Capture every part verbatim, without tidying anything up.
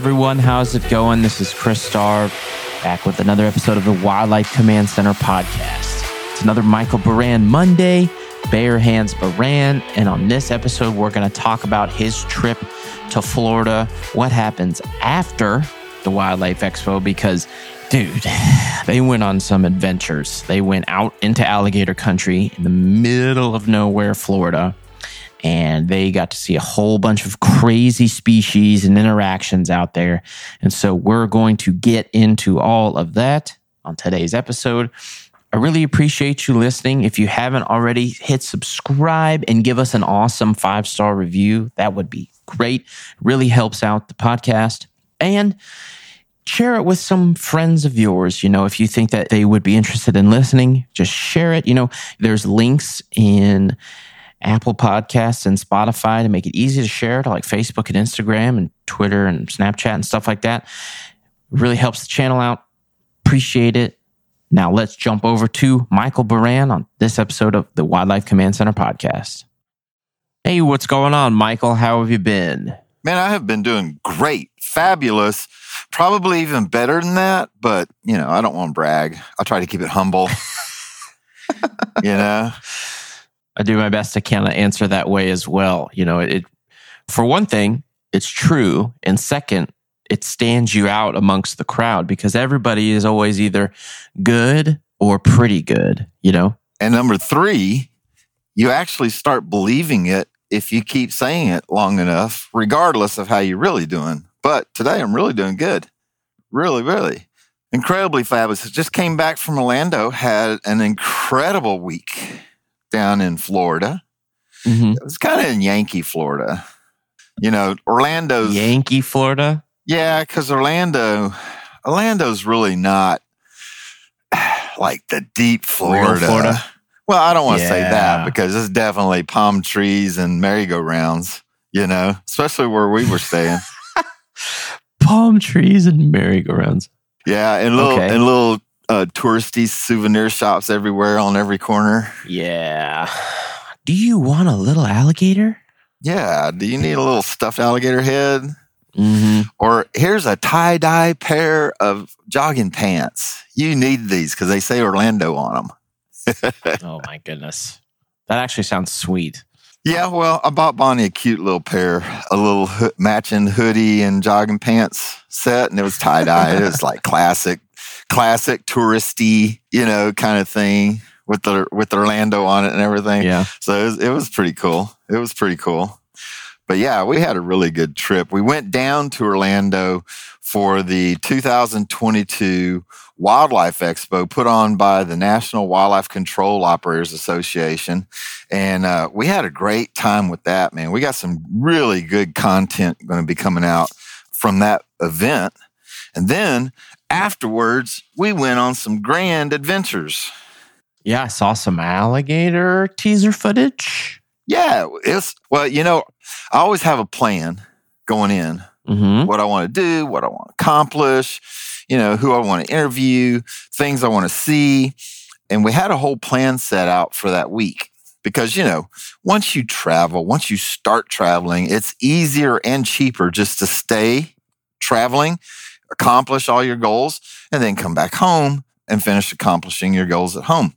everyone. How's it going? This is Chris Starr, back with another episode of the Wildlife Command Center podcast. It's another Michael Baran Monday, Bare Hands Baran, and on this episode, we're going to talk about his trip to Florida, what happens after the Wildlife Expo, because, dude, they went on some adventures. They went out into alligator country in the middle of nowhere, Florida, and they got to see a whole bunch of crazy species and interactions out there. And so we're going to get into all of that on today's episode. I really appreciate you listening. If you haven't already, hit subscribe and give us an awesome five-star review. That would be great. It really helps out the podcast. And share it with some friends of yours. You know, if you think that they would be interested in listening, just share it. You know, there's links in Apple Podcasts and Spotify to make it easy to share to like Facebook and Instagram and Twitter and Snapchat and stuff like that. It really helps the channel out. Appreciate it. Now let's jump over to Michael Baran on this episode of the Wildlife Command Center podcast. Hey, what's going on, Michael? How have you been? Man, I have been doing great, fabulous, probably even better than that. But, you know, I don't want to brag. I'll try to keep it humble, you know? I do my best to kind of answer that way as well. You know, it, for one thing, it's true. And second, it stands you out amongst the crowd because everybody is always either good or pretty good, you know? And number three, you actually start believing it if you keep saying it long enough, regardless of how you're really doing. But today, I'm really doing good. Really, really. Incredibly fabulous. Just came back from Orlando, had an incredible week down in Florida. Mm-hmm. It was kind of in Yankee, Florida. You know, Orlando's... Yankee, Florida? Yeah, because Orlando, Orlando's really not like the deep Florida. Real Florida? Well, I don't want to yeah. say that because it's definitely palm trees and merry-go-rounds, you know, especially where we were staying. Palm trees and merry-go-rounds. Yeah, and little okay. and little uh, touristy souvenir shops everywhere on every corner. Yeah. Do you want a little alligator? Yeah. Do you need a little stuffed alligator head? Mm-hmm. Or here's a tie-dye pair of jogging pants. You need these because they say Orlando on them. Oh, my goodness. That actually sounds sweet. Yeah, well, I bought Bonnie a cute little pair, a little ho- matching hoodie and jogging pants set, and it was tie-dye. It was like classic, classic touristy, you know, kind of thing with the with Orlando on it and everything. Yeah. So it was, it was pretty cool. It was pretty cool. But yeah, we had a really good trip. We went down to Orlando for the two thousand twenty-two Wildlife Expo put on by the National Wildlife Control Operators Association. And uh, we had a great time with that, man. We got some really good content going to be coming out from that event. And then afterwards, we went on some grand adventures. Yeah, I saw some alligator teaser footage. Yeah, it's well, you know, I always have a plan going in, mm-hmm. what I want to do, what I want to accomplish, you know, who I want to interview, things I want to see. And we had a whole plan set out for that week because, you know, once you travel, once you start traveling, it's easier and cheaper just to stay traveling, accomplish all your goals, and then come back home and finish accomplishing your goals at home.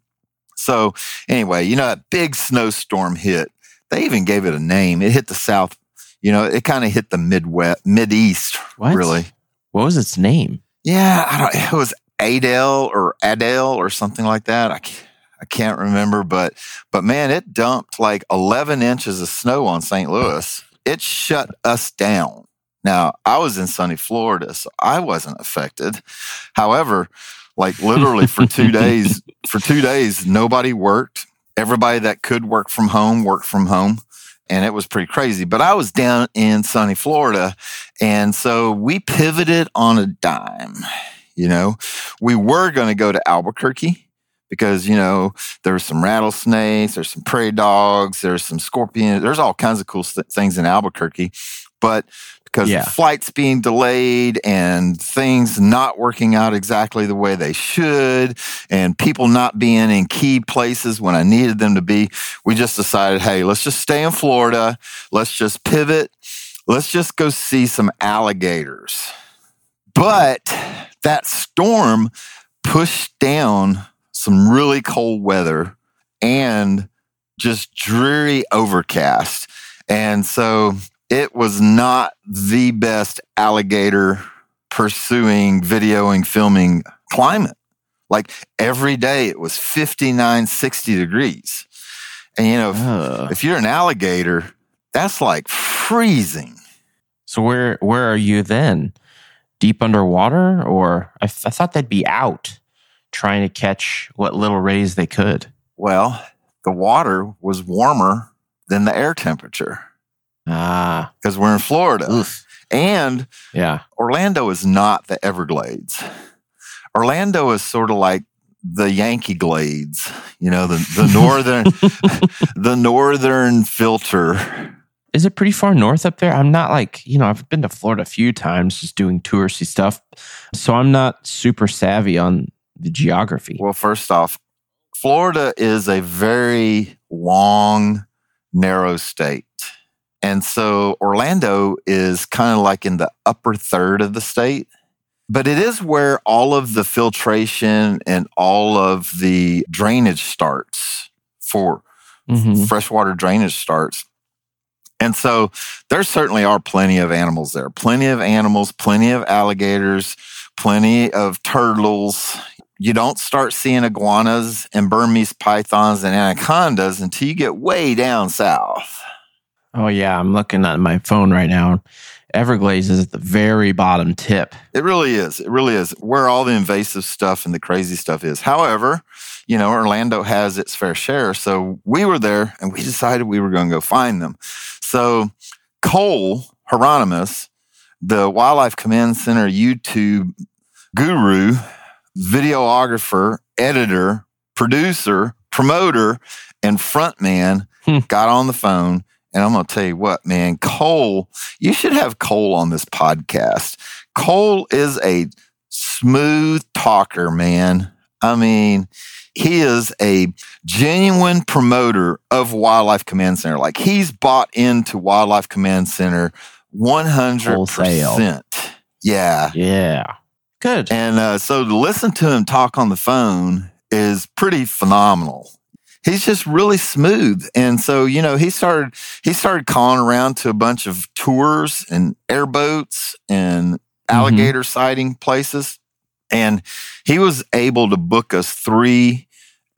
So anyway, you know, that big snowstorm hit. They even gave it a name. It hit the South, you know, it kind of hit the Midwest, Mideast, what? really. What was its name? Yeah, I don't, it was Adel or Adel or something like that. I can't, I can't remember, but but man, it dumped like eleven inches of snow on Saint Louis. It shut us down. Now, I was in sunny Florida, so I wasn't affected. However, like literally for two days, for two days, nobody worked. Everybody that could work from home worked from home, and it was pretty crazy. But I was down in sunny Florida, and so we pivoted on a dime, you know. We were going to go to Albuquerque because, you know, there were some rattlesnakes, there's some prairie dogs, there's some scorpions. There's all kinds of cool st- things in Albuquerque, but because yeah. flights being delayed and things not working out exactly the way they should and people not being in key places when I needed them to be, we just decided, hey, let's just stay in Florida. Let's just pivot. let's just go see some alligators. But that storm pushed down some really cold weather and just dreary overcast. And so it was not the best alligator pursuing, videoing, filming climate. Like every day it was fifty-nine, sixty degrees. And, you know, uh. if, if you're an alligator, that's like freezing. So where where are you then? Deep underwater? Or I, th- I thought they'd be out trying to catch what little rays they could. Well, the water was warmer than the air temperature. Ah. Because we're in Florida. Oof. And yeah. Orlando is not the Everglades. Orlando is sort of like the Yankee Glades, you know, the, the northern the northern filter. Is it pretty far north up there? I'm not like, you know, I've been to Florida a few times just doing touristy stuff, so I'm not super savvy on the geography. Well, first off, Florida is a very long, narrow state. And so Orlando is kind of like in the upper third of the state. But it is where all of the filtration and all of the drainage starts for mm-hmm. freshwater drainage starts. And so there certainly are plenty of animals there. Plenty of animals, plenty of alligators, plenty of turtles. You don't start seeing iguanas and Burmese pythons and anacondas until you get way down south. Oh, yeah. I'm looking at my phone right now. Everglades is at the very bottom tip. It really is. It really is where all the invasive stuff and the crazy stuff is. However, you know, Orlando has its fair share. So we were there and we decided we were going to go find them. So Cole Hieronymus, the Wildlife Command Center YouTube guru, videographer, editor, producer, promoter, and front man hmm. got on the phone. And I'm going to tell you what, man, Cole, you should have Cole on this podcast. Cole is a smooth talker, man. I mean, he is a genuine promoter of Wildlife Command Center. Like, he's bought into Wildlife Command Center one hundred percent. Wholesale. Yeah. Yeah. Good. And uh, so to listen to him talk on the phone is pretty phenomenal. He's just really smooth. And so, you know, he started he started calling around to a bunch of tours and airboats and alligator mm-hmm. sighting places. And he was able to book us three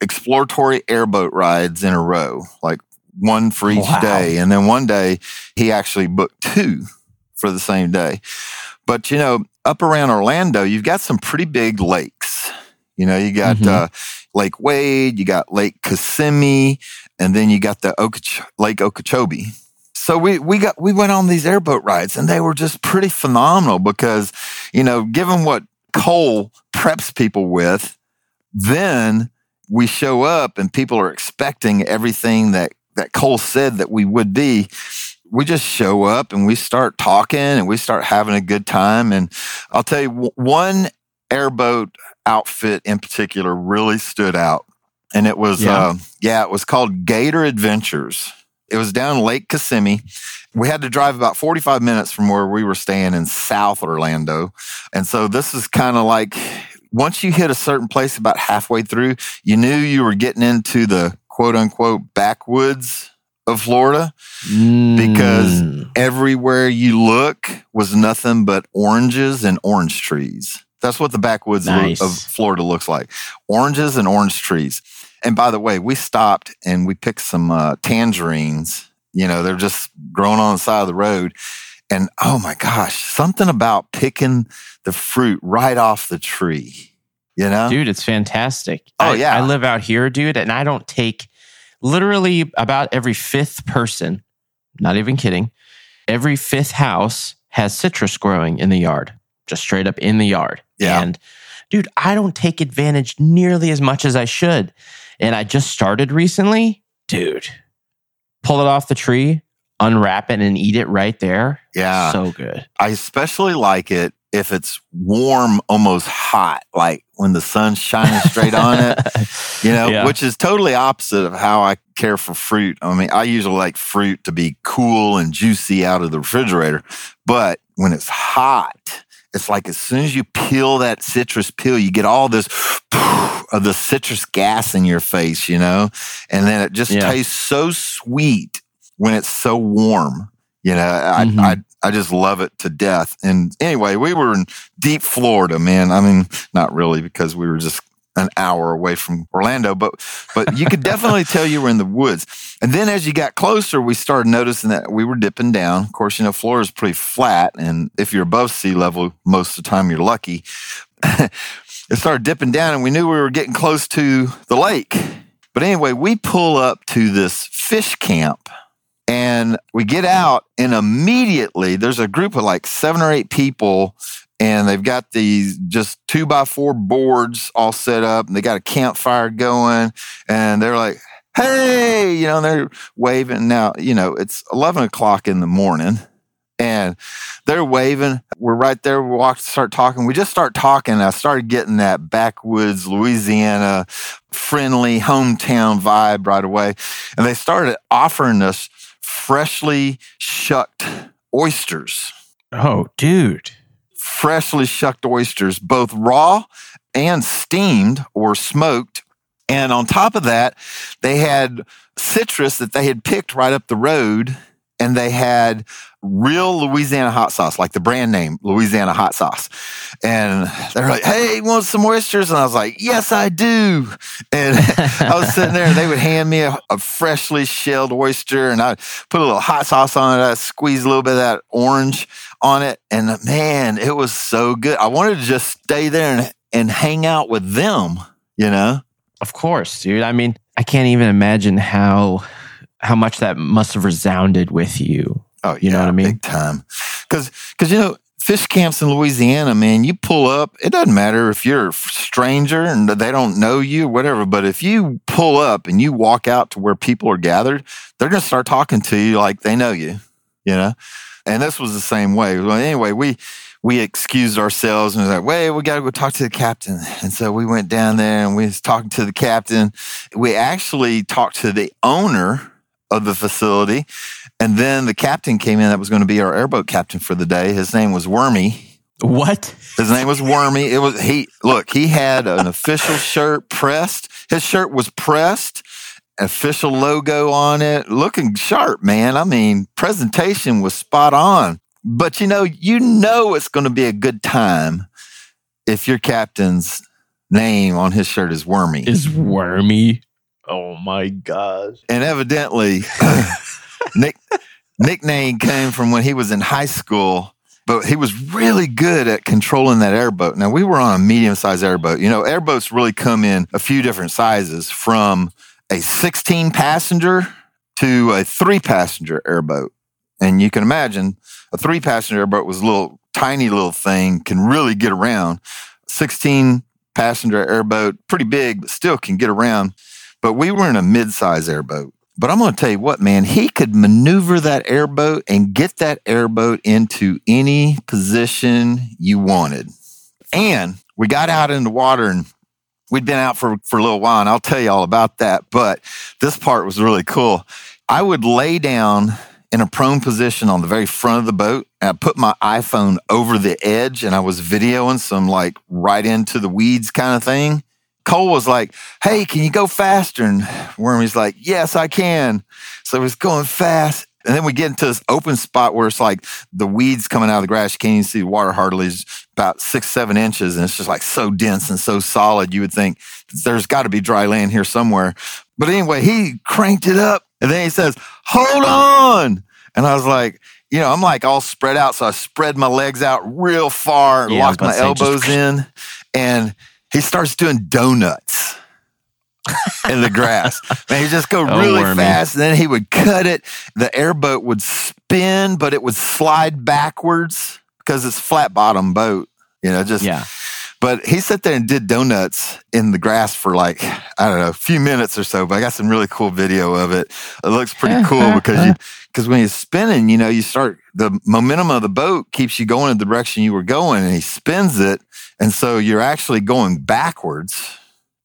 exploratory airboat rides in a row, like one for each wow. day. And then one day, he actually booked two for the same day. But, you know, up around Orlando, you've got some pretty big lakes. You know, you got mm-hmm. uh, Lake Wade, you got Lake Kissimmee, and then you got the Okeech- Lake Okeechobee. So we we got we went on these airboat rides, and they were just pretty phenomenal because, you know, given what Cole preps people with, then we show up and people are expecting everything that, that Cole said that we would be. We just show up and we start talking and we start having a good time. And I'll tell you, one airboat outfit in particular really stood out, and it was yeah. Uh, yeah it was called Gator Adventures. It was down Lake Kissimmee. We had to drive about forty-five minutes from where we were staying in South Orlando, and so this is kind of like once you hit a certain place about halfway through, you knew you were getting into the quote unquote backwoods of Florida mm. because everywhere you look was nothing but oranges and orange trees. That's what the backwoods nice. of Florida looks like. Oranges and orange trees. And by the way, we stopped and we picked some uh, tangerines. You know, they're just growing on the side of the road. And oh my gosh, something about picking the fruit right off the tree, you know? Dude, it's fantastic. Oh, I, yeah. I live out here, dude, and I don't take literally about every fifth person, not even kidding, every fifth house has citrus growing in the yard, just straight up in the yard. Yeah. And dude, I don't take advantage nearly as much as I should. And I just started recently. Dude, pull it off the tree, unwrap it, and eat it right there. Yeah. So good. I especially like it if it's warm, almost hot, like when the sun's shining straight on it, you know, yeah. which is totally opposite of how I care for fruit. I mean, I usually like fruit to be cool and juicy out of the refrigerator, but when it's hot, it's like as soon as you peel that citrus peel, you get all this of the citrus gas in your face, you know, and then it just yeah. tastes so sweet when it's so warm. You know, I, mm-hmm. I I just love it to death. And anyway, we were in deep Florida, man. I mean, not really because we were just an hour away from Orlando, but but you could definitely tell you were in the woods. And then as you got closer, we started noticing that we were dipping down. Of course, you know, Florida's pretty flat. And if you're above sea level, most of the time you're lucky. It started dipping down and we knew we were getting close to the lake. But anyway, we pull up to this fish camp. And we get out and immediately there's a group of like seven or eight people and they've got these just two by four boards all set up and they got a campfire going and they're like, hey, you know, and they're waving. Now, you know, it's eleven o'clock in the morning and they're waving. We're right there. We walk, start talking. We just start talking. I started getting that backwoods Louisiana friendly hometown vibe right away. And they started offering us freshly shucked oysters. Oh, dude. Freshly shucked oysters, both raw and steamed or smoked. And on top of that, they had citrus that they had picked right up the road. And they had real Louisiana hot sauce, like the brand name Louisiana hot sauce. And they're like, hey, you want some oysters? And I was like, yes, I do. And I was sitting there and they would hand me a, a freshly shelled oyster and I'd put a little hot sauce on it. I'd squeeze a little bit of that orange on it. And man, it was so good. I wanted to just stay there and, and hang out with them, you know? Of course, dude. I mean, I can't even imagine how... how much that must have resounded with you. Oh, you yeah, know what I mean? Big time. Because, you know, fish camps in Louisiana, man, you pull up, it doesn't matter if you're a stranger and they don't know you, whatever, but if you pull up and you walk out to where people are gathered, they're going to start talking to you like they know you, you know? And this was the same way. Well, anyway, we... we excused ourselves and was like, wait, we got to go talk to the captain. And so we went down there and we was talking to the captain. We actually talked to the owner of the facility. And then the captain came in that was going to be our airboat captain for the day. His name was Wormy. What? His name was Wormy. It was, he, look, he had an official shirt pressed. His shirt was pressed, official logo on it, looking sharp, man. I mean, presentation was spot on. But, you know, you know it's going to be a good time if your captain's name on his shirt is Wormy. Is Wormy. Oh, my gosh. And evidently, Nick, nickname came from when he was in high school, but he was really good at controlling that airboat. Now, we were on a medium-sized airboat. You know, airboats really come in a few different sizes, from a sixteen-passenger to a three-passenger airboat. And you can imagine a three-passenger airboat was a little tiny little thing, can really get around. sixteen-passenger airboat, pretty big, but still can get around. But we were in a mid-size airboat. But I'm going to tell you what, man, he could maneuver that airboat and get that airboat into any position you wanted. And we got out in the water and we'd been out for, for a little while, and I'll tell you all about that. But this part was really cool. I would lay down in a prone position on the very front of the boat, and I put my iPhone over the edge, and I was videoing some like right into the weeds kind of thing. Cole was like, hey, can you go faster? And Wormy's like, yes, I can. So he's going fast. And then we get into this open spot where it's like the weeds coming out of the grass. You can't even see the water hardly. It's about six, seven inches. And it's just like so dense and so solid. You would think there's got to be dry land here somewhere. But anyway, he cranked it up. And then he says, hold on. And I was like, you know, I'm like all spread out. So I spread my legs out real far and yeah, locked my elbows just... in. And he starts doing donuts in the grass. Man, he'd just go oh, really Wormy. fast. And then he would cut it. The airboat would spin, but it would slide backwards because it's flat bottom boat, you know, just. Yeah. But he sat there and did donuts in the grass for like, I don't know, a few minutes or so. But I got some really cool video of it. It looks pretty cool because you, because when you're spinning, you know, you start the momentum of the boat keeps you going in the direction you were going, and he spins it. And so you're actually going backwards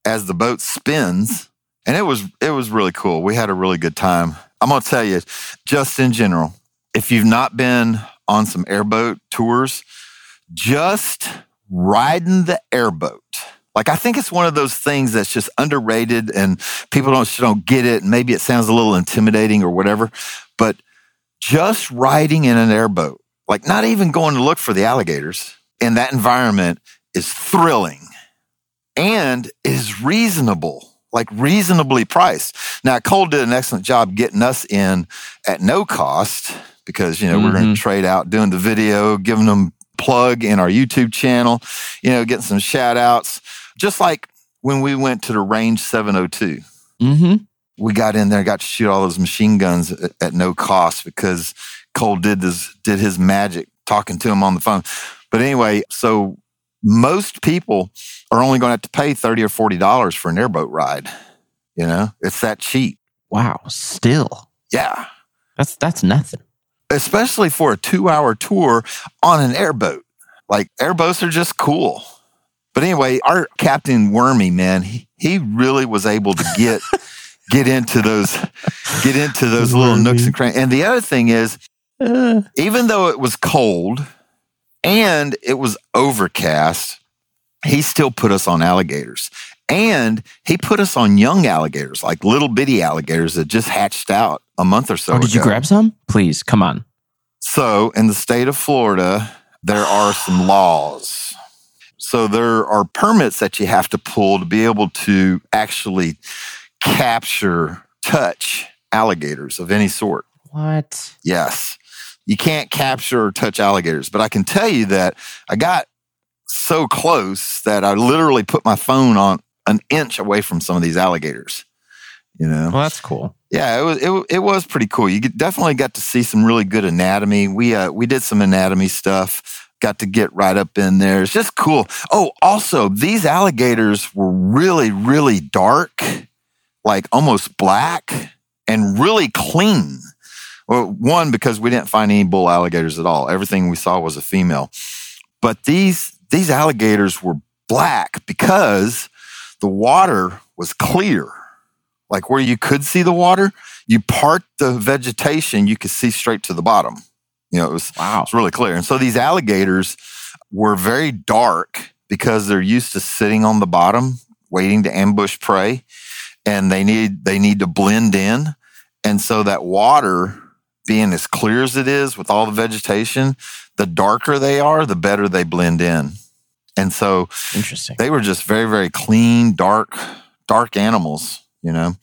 as the boat spins. And it was it was really cool. We had a really good time. I'm going to tell you, just in general, if you've not been on some airboat tours, just riding the airboat. Like, I think it's one of those things that's just underrated and people don't, don't get it. And maybe it sounds a little intimidating or whatever, but just riding in an airboat, like not even going to look for the alligators in that environment, is thrilling and is reasonable. Like reasonably priced. Now, Cole did an excellent job getting us in at no cost because, you know, mm-hmm. we're going to trade out doing the video, giving them plug in our YouTube channel, you know, getting some shout outs. Just like when we went to the Range seven oh two, mm-hmm. we got in there, got to shoot all those machine guns at, at no cost because Cole did this, did his magic talking to him on the phone. But anyway, so most people are only going to have to pay thirty dollars or forty dollars for an airboat ride. You know, it's that cheap. Wow. Still. Yeah. That's that's nothing. Especially for a two-hour tour on an airboat. Like, airboats are just cool. But anyway, our Captain Wormy, man, he, he really was able to get get into those get into those Wormy. Little nooks and crannies. And the other thing is, uh. even though it was cold and it was overcast, he still put us on alligators. And he put us on young alligators, like little bitty alligators that just hatched out a month or so ago. Oh, did you grab some? Please, come on. So, in the state of Florida, there are some laws. So, there are permits that you have to pull to be able to actually capture, touch alligators of any sort. What? Yes. You can't capture or touch alligators. But I can tell you that I got so close that I literally put my phone on an inch away from some of these alligators, you know? Well, that's cool. Yeah, it was, it, it was pretty cool. You definitely got to see some really good anatomy. We, uh, we did some anatomy stuff, got to get right up in there. It's just cool. Oh, also these alligators were really, really dark, like almost black and really clean. Well, one, because we didn't find any bull alligators at all. Everything we saw was a female, but these, These alligators were black because the water was clear. Like where you could see the water, you part the vegetation, you could see straight to the bottom. You know, it was, wow. It was really clear. And so these alligators were very dark because they're used to sitting on the bottom, waiting to ambush prey, and they need they need to blend in. And so that water being as clear as it is with all the vegetation, the darker they are, the better they blend in. And so interesting. They were just very, very clean, dark, dark animals, you know.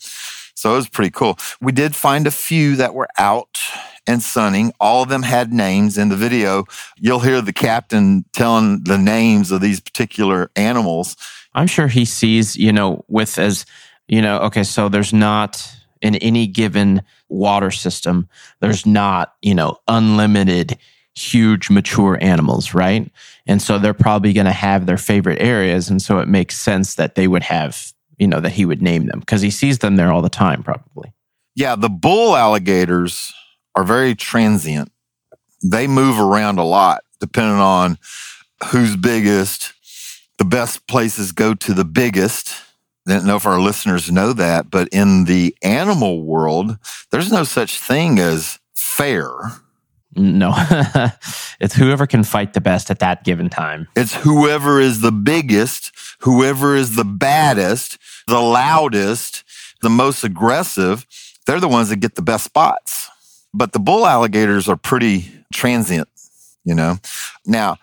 So it was pretty cool. We did find a few that were out and sunning. All of them had names. In the video, you'll hear the captain telling the names of these particular animals. I'm sure he sees, you know, with as, you know, okay, so there's not... in any given water system, there's not, you know, unlimited huge mature animals, right? And so they're probably going to have their favorite areas. And so it makes sense that they would have, you know, that he would name them because he sees them there all the time, probably. Yeah, the bull alligators are very transient. They move around a lot depending on who's biggest. The best places go to the biggest. I don't know if our listeners know that, but in the animal world, there's no such thing as fair. No. It's whoever can fight the best at that given time. It's whoever is the biggest, whoever is the baddest, the loudest, the most aggressive. They're the ones that get the best spots. But the bull alligators are pretty transient, you know. Now,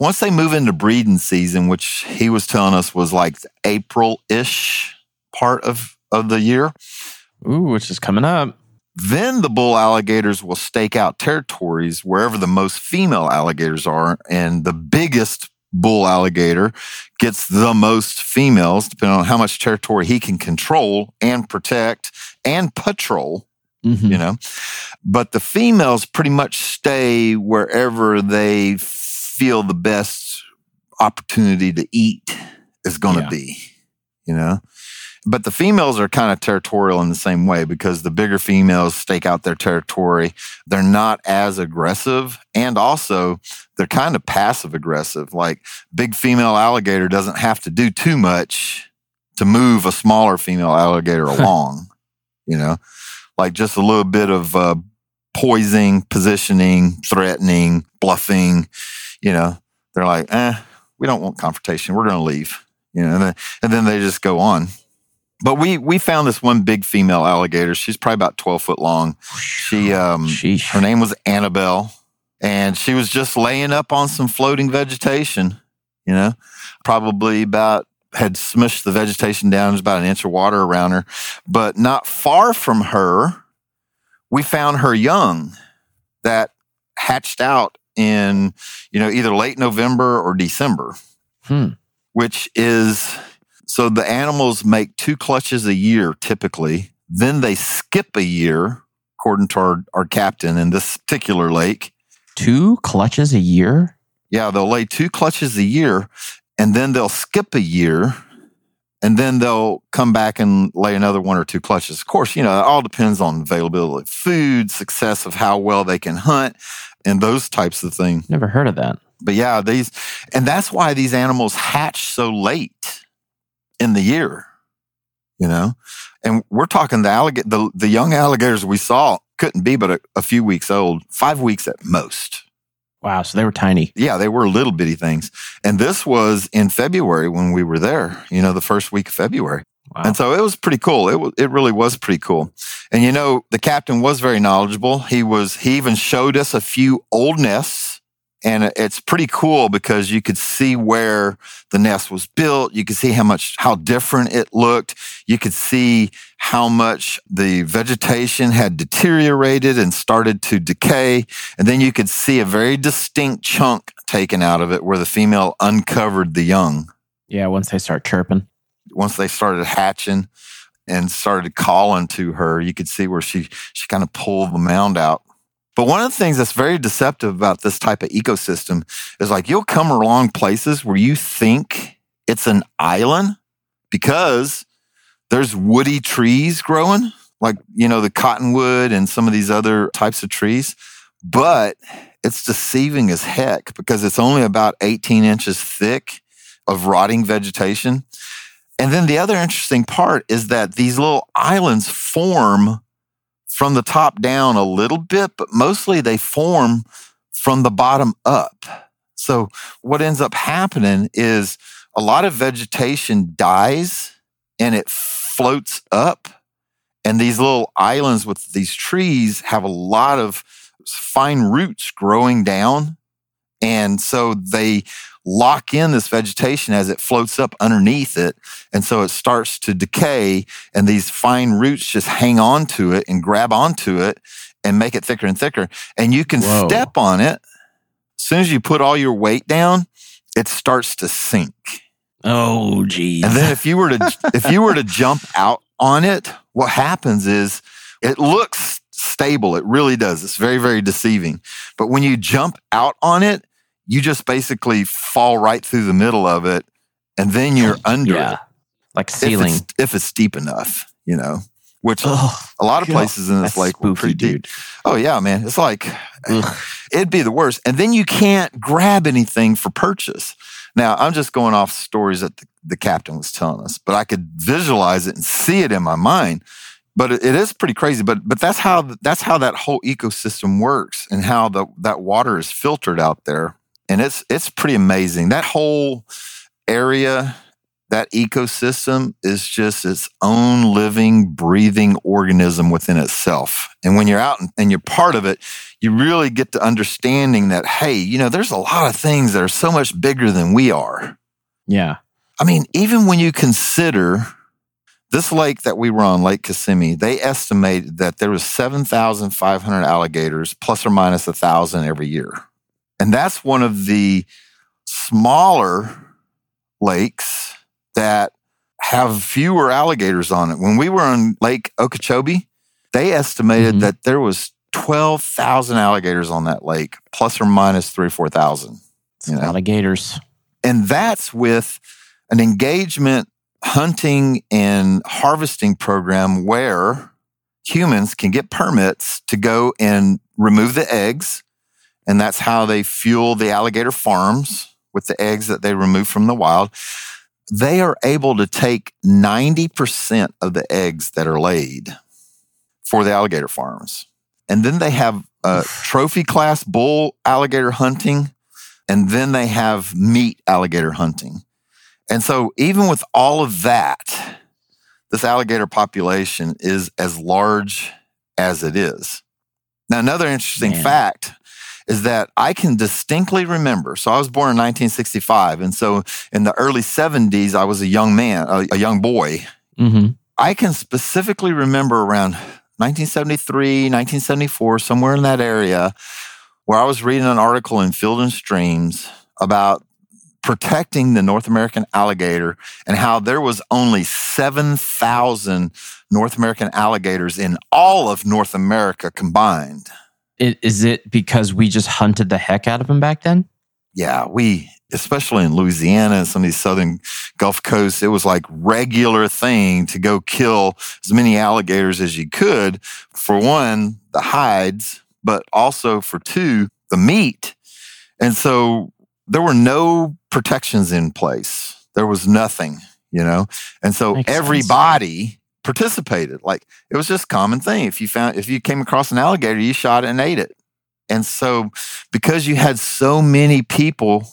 once they move into breeding season, which he was telling us was like the April-ish part of, of the year. Ooh, which is coming up. Then the bull alligators will stake out territories wherever the most female alligators are. And the biggest bull alligator gets the most females, depending on how much territory he can control and protect and patrol. Mm-hmm. You know, but the females pretty much stay wherever they feel the best opportunity to eat is going to yeah. be, you know? But the females are kind of territorial in the same way because the bigger females stake out their territory. They're not as aggressive, and also they're kind of passive aggressive. Like, big female alligator doesn't have to do too much to move a smaller female alligator along, you know, like just a little bit of uh, poising, positioning, threatening, bluffing, you know. They're like, eh, we don't want confrontation. We're going to leave, you know, and then, and then they just go on. But we we found this one big female alligator. She's probably about twelve foot long. She um Sheesh. Her name was Annabelle, and she was just laying up on some floating vegetation, you know, probably about had smushed the vegetation down. There's about an inch of water around her. But not far from her, we found her young that hatched out in, you know, either late November or December, hmm. which is... So the animals make two clutches a year typically. Then they skip a year, according to our, our captain in this particular lake. Two clutches a year? Yeah, they'll lay two clutches a year, and then they'll skip a year, and then they'll come back and lay another one or two clutches. Of course, you know, it all depends on availability of food, success of how well they can hunt, and those types of things. Never heard of that. But yeah, these, and that's why these animals hatch so late in the year, you know, and we're talking the alligator, the, the young alligators we saw couldn't be but a, a few weeks old, five weeks at most. Wow. So they were tiny. Yeah, they were little bitty things. And this was in February when we were there, you know, the first week of February. Wow. And so it was pretty cool. It w- it really was pretty cool. And, you know, the captain was very knowledgeable. He was, he even showed us a few old nests. And it's pretty cool because you could see where the nest was built. You could see how much, how different it looked. You could see how much the vegetation had deteriorated and started to decay. And then you could see a very distinct chunk taken out of it where the female uncovered the young. Yeah, once they start chirping. Once they started hatching and started calling to her, you could see where she, she kind of pulled the mound out. But one of the things that's very deceptive about this type of ecosystem is, like, you'll come along places where you think it's an island because there's woody trees growing, like, you know, the cottonwood and some of these other types of trees. But it's deceiving as heck because it's only about eighteen inches thick of rotting vegetation. And then the other interesting part is that these little islands form from the top down a little bit, but mostly they form from the bottom up. So what ends up happening is a lot of vegetation dies and it floats up. And these little islands with these trees have a lot of fine roots growing down. And so they lock in this vegetation as it floats up underneath it. And so it starts to decay, and these fine roots just hang on to it and grab onto it and make it thicker and thicker. And you can Whoa. Step on it. As soon as you put all your weight down, it starts to sink. Oh, geez. And then if you were to, if you were to jump out on it, what happens is it looks stable. It really does. It's very, very deceiving. But when you jump out on it, you just basically fall right through the middle of it, and then you're under yeah. it. Like ceiling. If it's, if it's deep enough, you know, which oh, a lot of places in this lake were pretty deep. Dude. Oh, yeah, man. It's like, Ugh. it'd be the worst. And then you can't grab anything for purchase. Now, I'm just going off stories that the, the captain was telling us, but I could visualize it and see it in my mind. But it is pretty crazy. But but that's how that's how that whole ecosystem works, and how the, that water is filtered out there. And it's it's pretty amazing. That whole area, that ecosystem is just its own living, breathing organism within itself. And when you're out and you're part of it, you really get to understanding that, hey, you know, there's a lot of things that are so much bigger than we are. Yeah. I mean, even when you consider this lake that we were on, Lake Kissimmee, they estimated that there was seven thousand five hundred alligators, plus or minus one thousand every year. And that's one of the smaller lakes that have fewer alligators on it. When we were on Lake Okeechobee, they estimated mm-hmm. that there was twelve thousand alligators on that lake, plus or minus three or four thousand. Alligators. And that's with an engagement hunting and harvesting program where humans can get permits to go and remove the eggs. And that's how they fuel the alligator farms with the eggs that they remove from the wild. They are able to take ninety percent of the eggs that are laid for the alligator farms. And then they have uh, trophy class bull alligator hunting. And then they have meat alligator hunting. And so even with all of that, this alligator population is as large as it is. Now, another interesting Man. fact is that I can distinctly remember. So I was born in nineteen sixty-five. And so in the early seventies, I was a young man, a, a young boy. Mm-hmm. I can specifically remember around nineteen seventy-three, nineteen seventy-four, somewhere in that area, where I was reading an article in Field and Streams about protecting the North American alligator and how there was only seven thousand North American alligators in all of North America combined. Is it because we just hunted the heck out of them back then? Yeah, we, especially in Louisiana and some of these southern Gulf coasts, it was like regular thing to go kill as many alligators as you could. For one, the hides, but also for two, the meat. And so there were no protections in place. There was nothing, you know? And so Makes everybody... sense. participated. Like, it was just a common thing. If you found, if you came across an alligator, you shot it and ate it. And so because you had so many people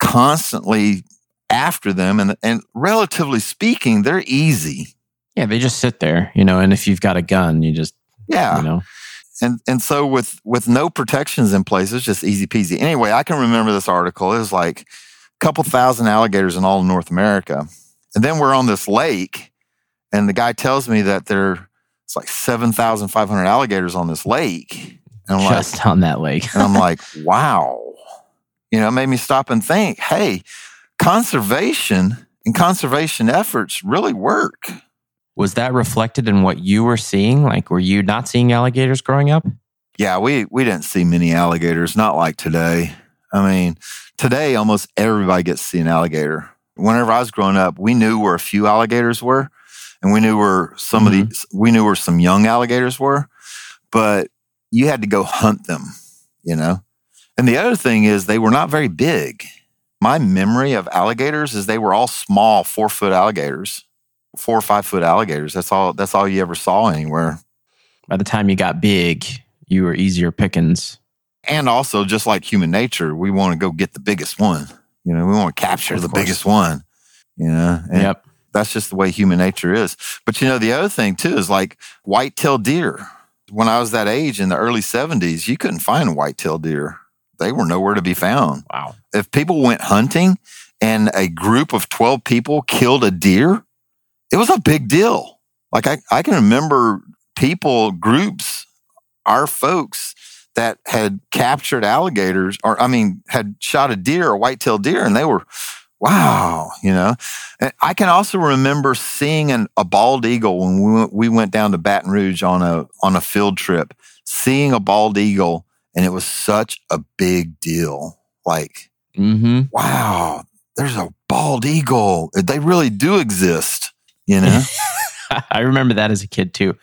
constantly after them, and and relatively speaking, they're easy. Yeah, they just sit there, you know, and if you've got a gun, you just, yeah, you know. And and so with, with no protections in place, it's just easy peasy. Anyway, I can remember this article. It was like a couple thousand alligators in all of North America. And then we're on this lake, and the guy tells me that there, it's like seven thousand five hundred alligators on this lake. And I'm Just like, on that lake. And I'm like, wow. You know, it made me stop and think, hey, conservation and conservation efforts really work. Was that reflected in what you were seeing? Like, were you not seeing alligators growing up? Yeah, we, we didn't see many alligators, not like today. I mean, today almost everybody gets to see an alligator. Whenever I was growing up, we knew where a few alligators were. And we knew where some mm-hmm. of the we knew where some young alligators were, but you had to go hunt them, you know. And the other thing is they were not very big. My memory of alligators is they were all small, four foot alligators, four or five foot alligators. That's all. That's all you ever saw anywhere. By the time you got big, you were easier pickings. And also, just like human nature, we want to go get the biggest one. You know, we want to capture the biggest one. You know. And yep. That's just the way human nature is. But, you know, the other thing, too, is like white-tailed deer. When I was that age in the early seventies, you couldn't find white-tailed deer. They were nowhere to be found. Wow. If people went hunting and a group of twelve people killed a deer, it was a big deal. Like, I, I can remember people, groups, our folks that had captured alligators or, I mean, had shot a deer, a white-tailed deer, and they were... Wow, you know, and I can also remember seeing an, a bald eagle when we went, we went down to Baton Rouge on a on a field trip, seeing a bald eagle, and it was such a big deal. Like, mm-hmm. wow, there's a bald eagle. They really do exist, you know? I remember that as a kid, too.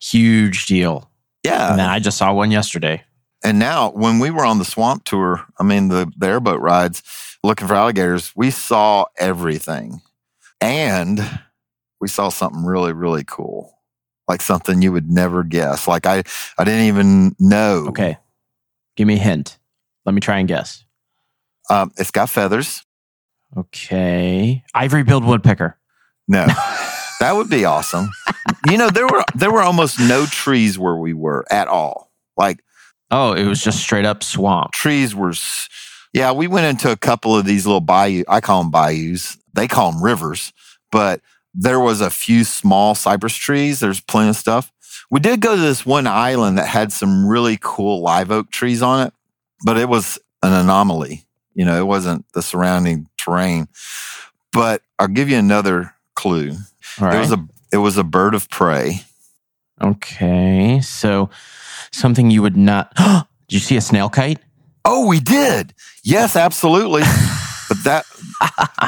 Huge deal. Yeah. And then I just saw one yesterday. And now, when we were on the swamp tour, I mean, the, the airboat rides, looking for alligators, we saw everything. And we saw something really, really cool. Like something you would never guess. Like, I, I didn't even know. Okay. Give me a hint. Let me try and guess. Um, it's got feathers. Okay. Ivory-billed woodpecker. No. That would be awesome. You know, there were there were almost no trees where we were at all. Like, oh, it was just straight up swamp. Trees were, yeah, we went into a couple of these little bayou. I call them bayous. They call them rivers. But there was a few small cypress trees. There's plenty of stuff. We did go to this one island that had some really cool live oak trees on it. But it was an anomaly. You know, it wasn't the surrounding terrain. But I'll give you another clue. All right. It was a, it was a bird of prey. Okay, so... Something you would not... Did you see a snail kite? Oh, we did. Yes, absolutely. But that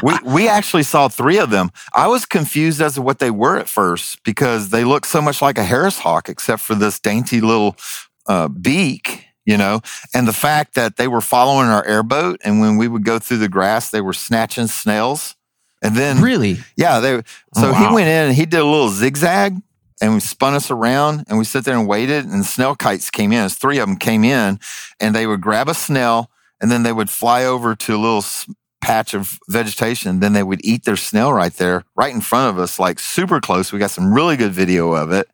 we we actually saw three of them. I was confused as to what they were at first because they looked so much like a Harris hawk, except for this dainty little uh, beak. You know, and the fact that they were following our airboat, and when we would go through the grass, they were snatching snails. And then, really, yeah, they. So oh, wow. He went in and he did a little zigzag, and we spun us around, and we sat there and waited. And snail kites came in. There's three of them came in, and they would grab a snail, and then they would fly over to a little patch of vegetation. And then they would eat their snail right there, right in front of us, like super close. We got some really good video of it.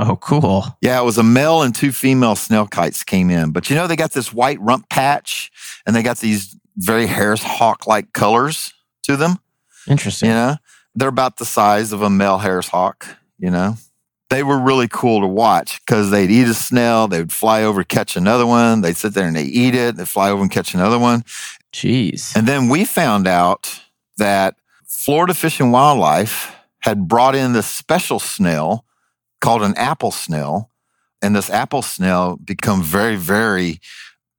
Oh, cool. Yeah, it was a male and two female snail kites came in. But, you know, they got this white rump patch, and they got these very Harris hawk-like colors to them. Interesting. You know, they're about the size of a male Harris hawk, you know. They were really cool to watch because they'd eat a snail, they would fly over, catch another one. They'd sit there and they eat it. They'd fly over and catch another one. Jeez. And then we found out that Florida Fish and Wildlife had brought in this special snail called an apple snail, and this apple snail become very, very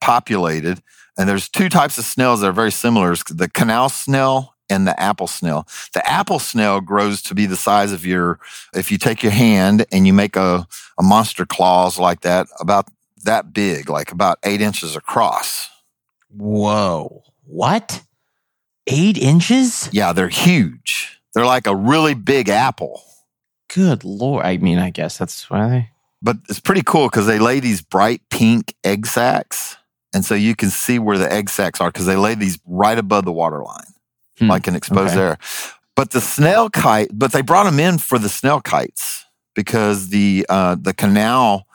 populated. And there's two types of snails that are very similar, the canal snail and the apple snail. The apple snail grows to be the size of your, if you take your hand and you make a, a monster claws like that, about that big, like about eight inches across. Whoa. What? Eight inches? Yeah, they're huge. They're like a really big apple. Good Lord. I mean, I guess that's why they... But it's pretty cool because they lay these bright pink egg sacs. And so you can see where the egg sacs are because they lay these right above the water line, hmm. like an exposed okay. area. But the snail kite, but they brought them in for the snail kites because the uh, the canal,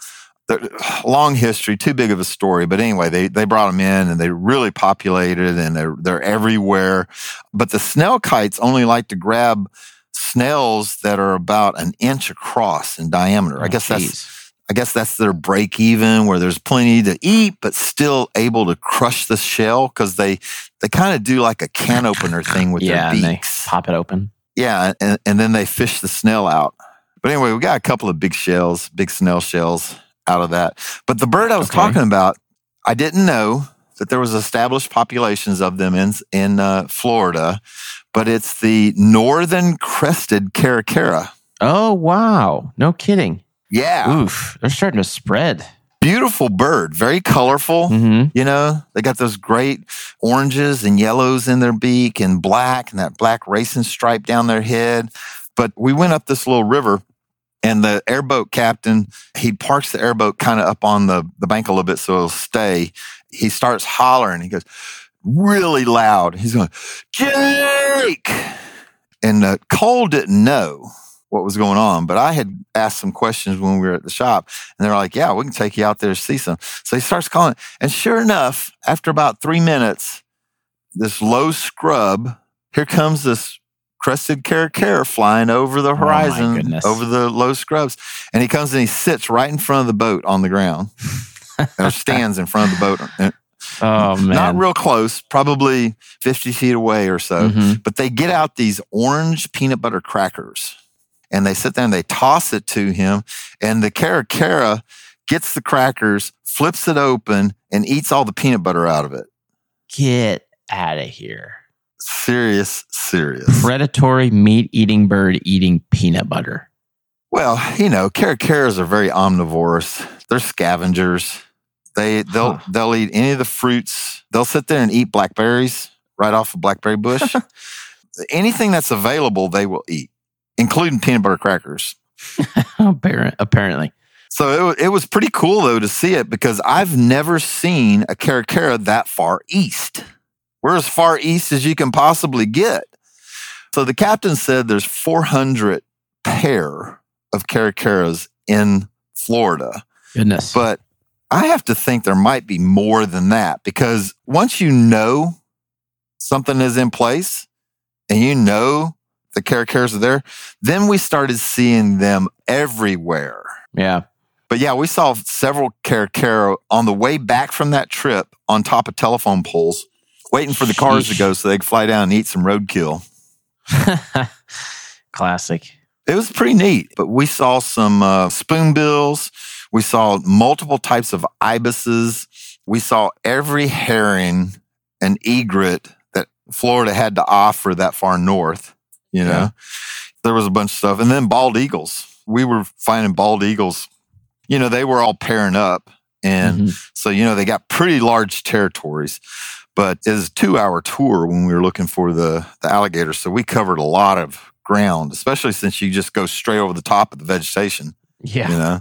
the, long history, too big of a story. But anyway, they, they brought them in and they really populated and they're, they're everywhere. But the snail kites only like to grab snails that are about an inch across in diameter. Oh, I guess geez. that's I guess that's their break even, where there's plenty to eat, but still able to crush the shell because they they kind of do like a can opener thing with yeah, their beaks. And they pop it open. Yeah, and, and then they fish the snail out. But anyway, we got a couple of big shells, big snail shells out of that. But the bird I was okay. talking about, I didn't know that there was established populations of them in in uh, Florida, but it's the northern crested caracara. Oh, wow. No kidding. Yeah. Oof. They're starting to spread. Beautiful bird. Very colorful. Mm-hmm. You know, they got those great oranges and yellows in their beak and black and that black racing stripe down their head. But we went up this little river, and the airboat captain, he parks the airboat kind of up on the, the bank a little bit so it'll stay. He starts hollering. He goes really loud. He's going, Jake! And uh, Cole didn't know what was going on, but I had asked some questions when we were at the shop. And they were like, yeah, we can take you out there to see some. So he starts calling. And sure enough, after about three minutes, this low scrub, here comes this crested caracara flying over the horizon, oh over the low scrubs. And he comes and he sits right in front of the boat on the ground, or stands in front of the boat. And oh, man. Not real close, probably fifty feet away or so. Mm-hmm. But they get out these orange peanut butter crackers, and they sit there and they toss it to him. And the caracara gets the crackers, flips it open, and eats all the peanut butter out of it. Get out of here. Serious, serious. Predatory meat-eating bird eating peanut butter. Well, you know, caracaras are very omnivorous. They're scavengers. They, they'll, huh. they'll eat any of the fruits. They'll sit there and eat blackberries right off a blackberry bush. Anything that's available, they will eat, including peanut butter crackers. Apparently. So it, it was pretty cool, though, to see it because I've never seen a caracara that far east. We're as far east as you can possibly get. So the captain said there's four hundred pair of caracaras in Florida. Goodness. But I have to think there might be more than that because once you know something is in place and you know the caracaras are there, then we started seeing them everywhere. Yeah. But yeah, we saw several caracara on the way back from that trip on top of telephone poles, waiting for the cars to go so they could fly down and eat some roadkill. Classic. It was pretty neat. But we saw some uh, spoonbills. We saw multiple types of ibises. We saw every herring and egret that Florida had to offer that far north, you know. Yeah. There was a bunch of stuff. And then bald eagles. We were finding bald eagles. You know, they were all pairing up. And mm-hmm. so, you know, they got pretty large territories. But it was a two-hour tour when we were looking for the, the alligators. So we covered a lot of ground, especially since you just go straight over the top of the vegetation. Yeah. You know?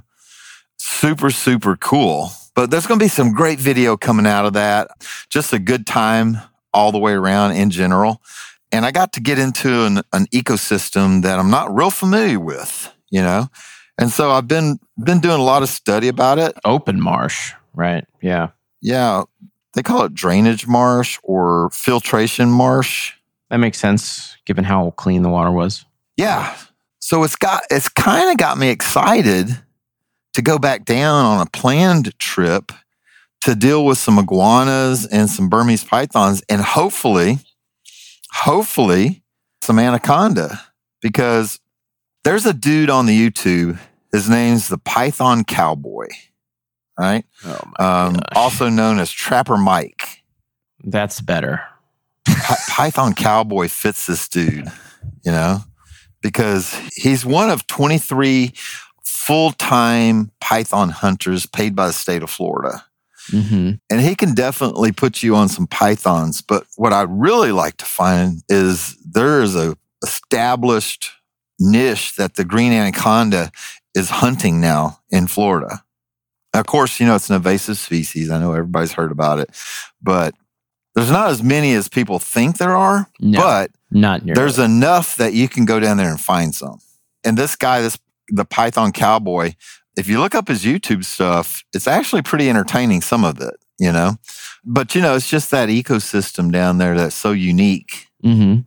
Super, super cool. But there's going to be some great video coming out of that. Just a good time all the way around in general. And I got to get into an, an ecosystem that I'm not real familiar with, you know? And so I've been been doing a lot of study about it. Open marsh, right? Yeah. Yeah. They call it drainage marsh or filtration marsh. That makes sense, given how clean the water was. Yeah. So it's got it's kind of got me excited to go back down on a planned trip to deal with some iguanas and some Burmese pythons and hopefully, hopefully, some anaconda. Because there's a dude on the YouTube, his name's the Python Cowboy. Right? Oh my um, also known as Trapper Mike. That's better. P- Python Cowboy fits this dude, you know, because he's one of twenty-three full-time python hunters paid by the state of Florida. Mm-hmm. And he can definitely put you on some pythons. But what I really like to find is there is a established niche that the green anaconda is hunting now in Florida. Of course, you know, it's an invasive species. I know everybody's heard about it, but there's not as many as people think there are, no, but not there's way. Enough that you can go down there and find some. And this guy, this the Python Cowboy, if you look up his YouTube stuff, it's actually pretty entertaining, some of it, you know? But, you know, it's just that ecosystem down there that's so unique. Mm-hmm.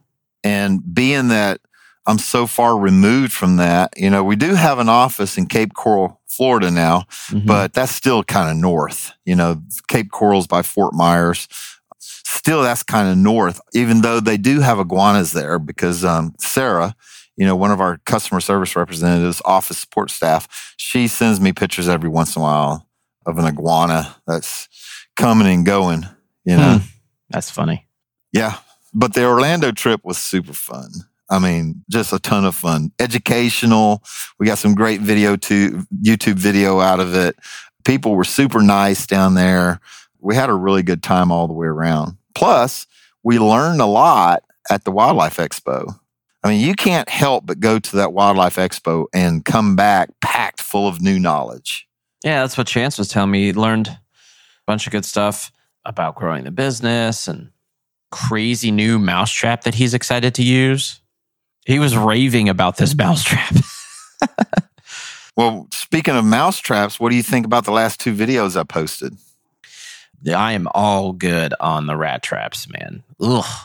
And being that I'm so far removed from that, you know, we do have an office in Cape Coral, Florida now, mm-hmm. but that's still kind of north. You know, Cape Coral's by Fort Myers. Still, that's kind of north, even though they do have iguanas there because um, Sarah, you know, one of our customer service representatives, office support staff, she sends me pictures every once in a while of an iguana that's coming and going, you know. Hmm. That's funny. Yeah. But the Orlando trip was super fun. I mean, just a ton of fun. Educational. We got some great video to YouTube video out of it. People were super nice down there. We had a really good time all the way around. Plus, we learned a lot at the Wildlife Expo. I mean, you can't help but go to that Wildlife Expo and come back packed full of new knowledge. Yeah, that's what Chance was telling me. He learned a bunch of good stuff about growing the business and crazy new mousetrap that he's excited to use. He was raving about this mousetrap. Well, speaking of mousetraps, what do you think about the last two videos I posted? I am all good on the rat traps, man. Ugh.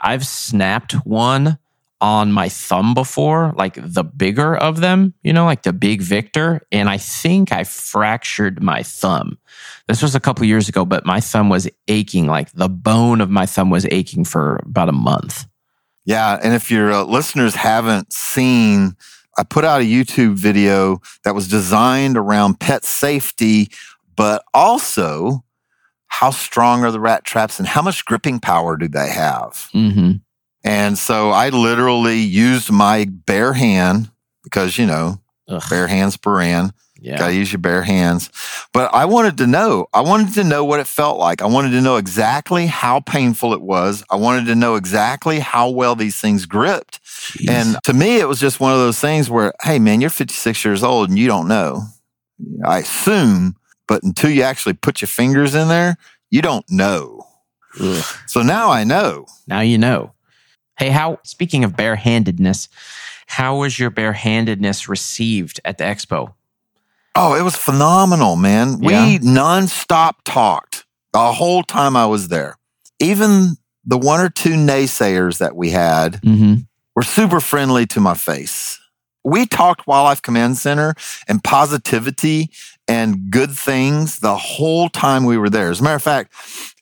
I've snapped one on my thumb before, like the bigger of them, you know, like the Big Victor. And I think I fractured my thumb. This was a couple of years ago, but my thumb was aching. Like the bone of my thumb was aching for about a month. Yeah, and if your uh, listeners haven't seen, I put out a YouTube video that was designed around pet safety, but also how strong are the rat traps and how much gripping power do they have? Mm-hmm. And so I literally used my bare hand because, you know, Ugh. bare hands, Baran. Yeah. Gotta use your bare hands. But I wanted to know. I wanted to know what it felt like. I wanted to know exactly how painful it was. I wanted to know exactly how well these things gripped. Jeez. And to me, it was just one of those things where, hey, man, you're fifty-six years old and you don't know. I assume, but until you actually put your fingers in there, you don't know. Ugh. So now I know. Now you know. Hey, how? Speaking of barehandedness, how was your barehandedness received at the expo? Oh, it was phenomenal, man. Yeah. We nonstop talked the whole time I was there. Even the one or two naysayers that we had mm-hmm. were super friendly to my face. We talked Wildlife Command Center and positivity and good things the whole time we were there. As a matter of fact,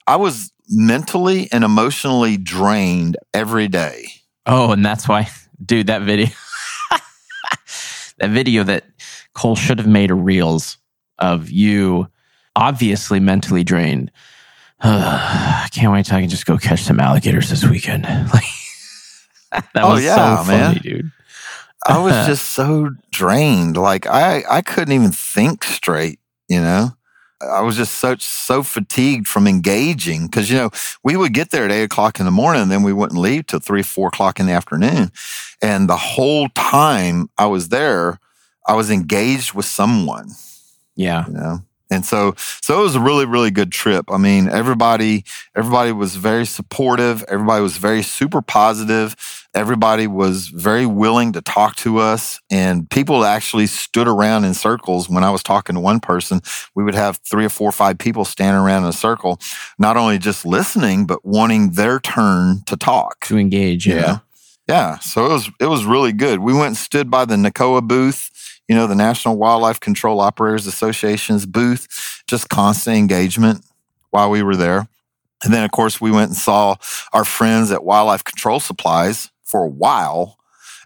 I was mentally and emotionally drained every day. Oh, and that's why, dude, that video, that video that Cole should have made a reels of you obviously mentally drained. I can't wait till I can just go catch some alligators this weekend. Like, that oh, was yeah, so funny, man. Dude. I was just so drained. Like, I, I couldn't even think straight, you know? I was just so, so fatigued from engaging because, you know, we would get there at eight o'clock in the morning and then we wouldn't leave till three, four o'clock in the afternoon. And the whole time I was there, I was engaged with someone. Yeah. You know? And so, so it was a really, really good trip. I mean, everybody, everybody was very supportive. Everybody was very super positive. Everybody was very willing to talk to us. And people actually stood around in circles. When I was talking to one person, we would have three or four or five people standing around in a circle, not only just listening, but wanting their turn to talk. To engage, yeah. Know? Yeah. So it was, it was really good. We went and stood by the NACOA booth. You know, the National Wildlife Control Operators Association's booth, just constant engagement while we were there. And then, of course, we went and saw our friends at Wildlife Control Supplies for a while.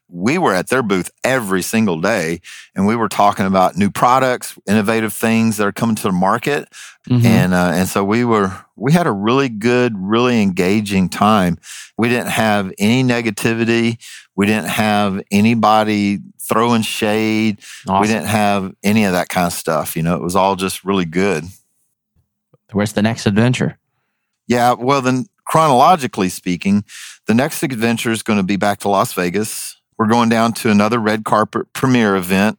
We were at their booth every single day, and we were talking about new products, innovative things that are coming to the market. Mm-hmm. And uh, and so we were we had a really good, really engaging time. We didn't have any negativity. We didn't have anybody throwing shade. Awesome. We didn't have any of that kind of stuff. You know, it was all just really good. Where's the next adventure? Yeah, well, then chronologically speaking, the next adventure is going to be back to Las Vegas. We're going down to another red carpet premiere event.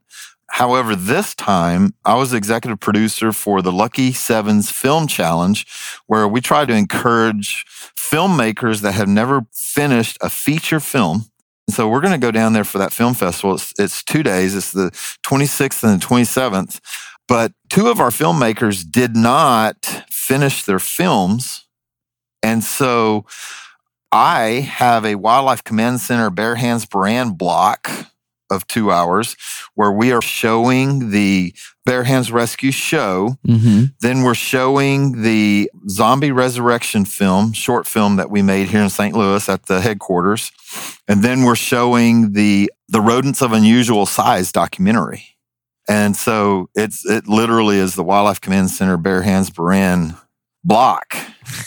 However, this time, I was executive producer for the Lucky Sevens Film Challenge, where we try to encourage filmmakers that have never finished a feature film. And so we're going to go down there for that film festival. It's, it's two days. It's the twenty-sixth and the twenty-seventh. But two of our filmmakers did not finish their films. And so I have a Wildlife Command Center Bare Hands Baran block of two hours where we are showing the Bare Hands Rescue show. Mm-hmm. Then we're showing the Zombie Resurrection film, short film that we made here in Saint Louis at the headquarters. And then we're showing the the Rodents of Unusual Size documentary. And so it's it literally is the Wildlife Command Center Bare Hands Baran block,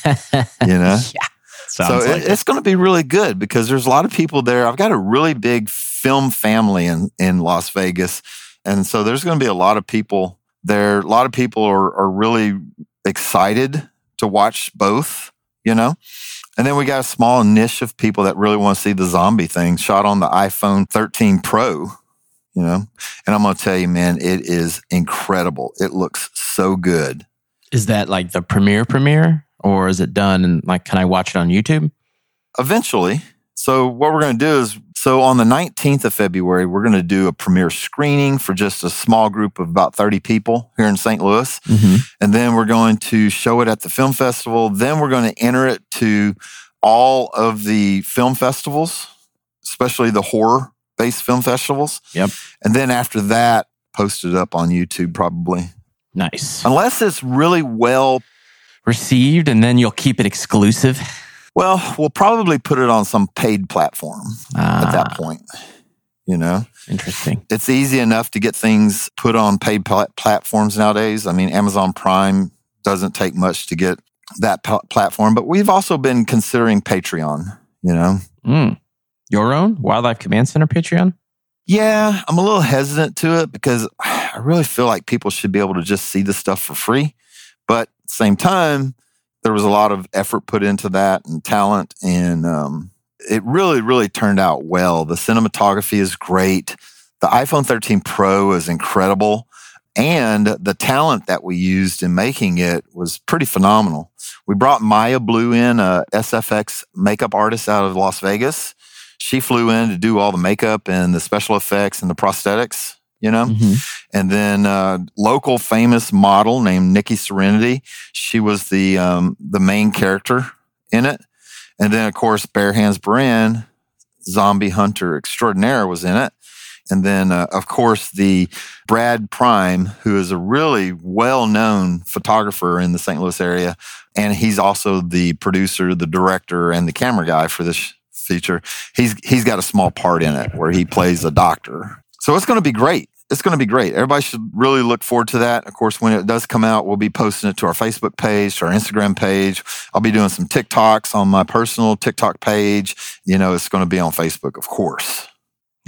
you know? Yeah. Sounds so like it, it. It's going to be really good because there's a lot of people there. I've got a really big film family in, in Las Vegas. And so there's going to be a lot of people there. A lot of people are, are really excited to watch both, you know. And then we got a small niche of people that really want to see the zombie thing shot on the iPhone thirteen Pro, you know. And I'm going to tell you, man, it is incredible. It looks so good. Is that like the premiere premiere? Or is it done and like, can I watch it on YouTube? Eventually. So what we're going to do is, so on the nineteenth of February, we're going to do a premiere screening for just a small group of about thirty people here in Saint Louis. Mm-hmm. And then we're going to show it at the film festival. Then we're going to enter it to all of the film festivals, especially the horror-based film festivals. Yep. And then after that, post it up on YouTube probably. Nice. Unless it's really well received, and then you'll keep it exclusive? Well, we'll probably put it on some paid platform ah, at that point, you know? Interesting. It's easy enough to get things put on paid pl- platforms nowadays. I mean, Amazon Prime doesn't take much to get that p- platform, but we've also been considering Patreon, you know? Mm. Your own Wildlife Command Center Patreon? Yeah, I'm a little hesitant to it because I really feel like people should be able to just see the stuff for free, but same time, there was a lot of effort put into that and talent, and um, it really, really turned out well. The cinematography is great. The iPhone thirteen Pro is incredible, and the talent that we used in making it was pretty phenomenal. We brought Maya Blue in, a S F X makeup artist out of Las Vegas. She flew in to do all the makeup and the special effects and the prosthetics, you know? Mm-hmm. And then uh local famous model named Nikki Serenity. She was the um, the main character in it. And then, of course, Bare Hands Baran, zombie hunter extraordinaire, was in it. And then, uh, of course, the Brad Prime, who is a really well-known photographer in the Saint Louis area. And he's also the producer, the director, and the camera guy for this feature. He's He's got a small part in it where he plays a doctor. So it's going to be great. it's going to be great. Everybody should really look forward to that. Of course, when it does come out, we'll be posting it to our Facebook page, to our Instagram page. I'll be doing some TikToks on my personal TikTok page. You know, it's going to be on Facebook, of course.